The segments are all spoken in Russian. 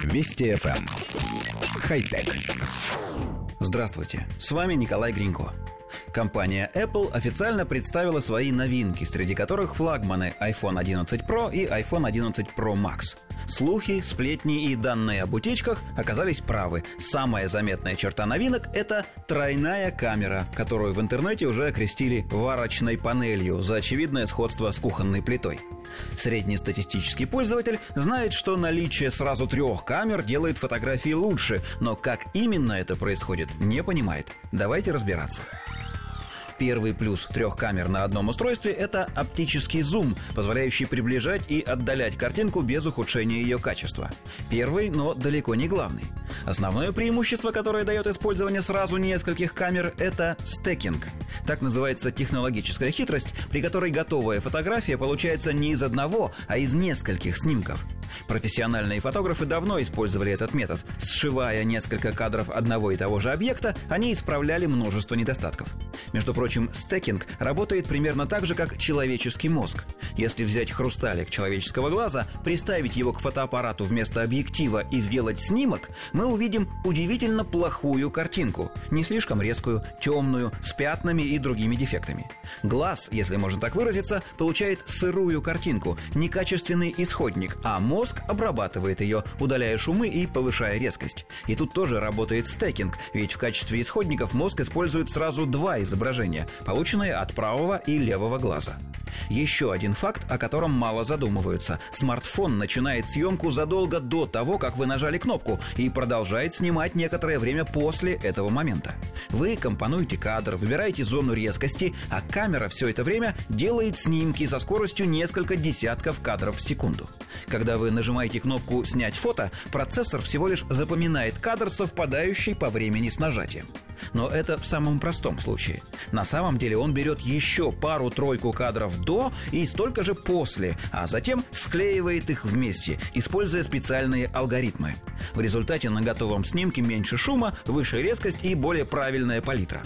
Вести FM. Хай-тек. Здравствуйте, с вами Николай Гринко. Компания Apple официально представила свои новинки, среди которых флагманы iPhone 11 Pro и iPhone 11 Pro Max. Слухи, сплетни и данные об утечках оказались правы. Самая заметная черта новинок – это тройная камера, которую в интернете уже окрестили варочной панелью за очевидное сходство с кухонной плитой. Среднестатистический пользователь знает, что наличие сразу трех камер делает фотографии лучше, но как именно это происходит, не понимает. Давайте разбираться. Первый плюс трех камер на одном устройстве – это оптический зум, позволяющий приближать и отдалять картинку без ухудшения ее качества. Первый, но далеко не главный. Основное преимущество, которое дает использование сразу нескольких камер – это стекинг. Так называется технологическая хитрость, при которой готовая фотография получается не из одного, а из нескольких снимков. Профессиональные фотографы давно использовали этот метод. Сшивая несколько кадров одного и того же объекта, они исправляли множество недостатков. Между прочим, стекинг работает примерно так же, как человеческий мозг. Если взять хрусталик человеческого глаза, приставить его к фотоаппарату вместо объектива и сделать снимок, мы увидим удивительно плохую картинку, не слишком резкую, темную, с пятнами и другими дефектами. Глаз, если можно так выразиться, получает сырую картинку, некачественный исходник, а мозг обрабатывает ее, удаляя шумы и повышая резкость. И тут тоже работает стекинг, ведь в качестве исходников мозг использует сразу два изображения, полученные от правого и левого глаза. Еще один факт, о котором мало задумываются. Смартфон начинает съемку задолго до того, как вы нажали кнопку, и продолжает снимать некоторое время после этого момента. Вы компонуете кадр, выбираете зону резкости, а камера все это время делает снимки со скоростью несколько десятков кадров в секунду. Когда вы нажимаете кнопку «Снять фото», процессор всего лишь запоминает кадр, совпадающий по времени с нажатием. Но это в самом простом случае. На самом деле он берет еще пару-тройку кадров до и столько же после, а затем склеивает их вместе, используя специальные алгоритмы. В результате на готовом снимке меньше шума, выше резкость и более правильная палитра.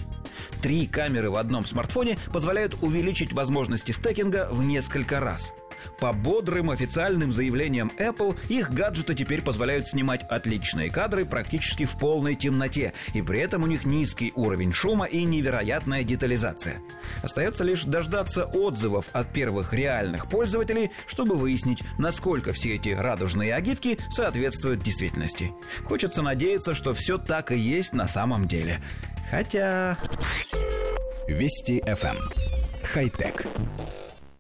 Три камеры в одном смартфоне позволяют увеличить возможности стекинга в несколько раз. По бодрым официальным заявлениям Apple, их гаджеты теперь позволяют снимать отличные кадры практически в полной темноте, и при этом у них низкий уровень шума и невероятная детализация. Остается лишь дождаться отзывов от первых реальных пользователей, чтобы выяснить, насколько все эти радужные агитки соответствуют действительности. Хочется надеяться, что все так и есть на самом деле. Хотя... Вести FM. Хай-тек.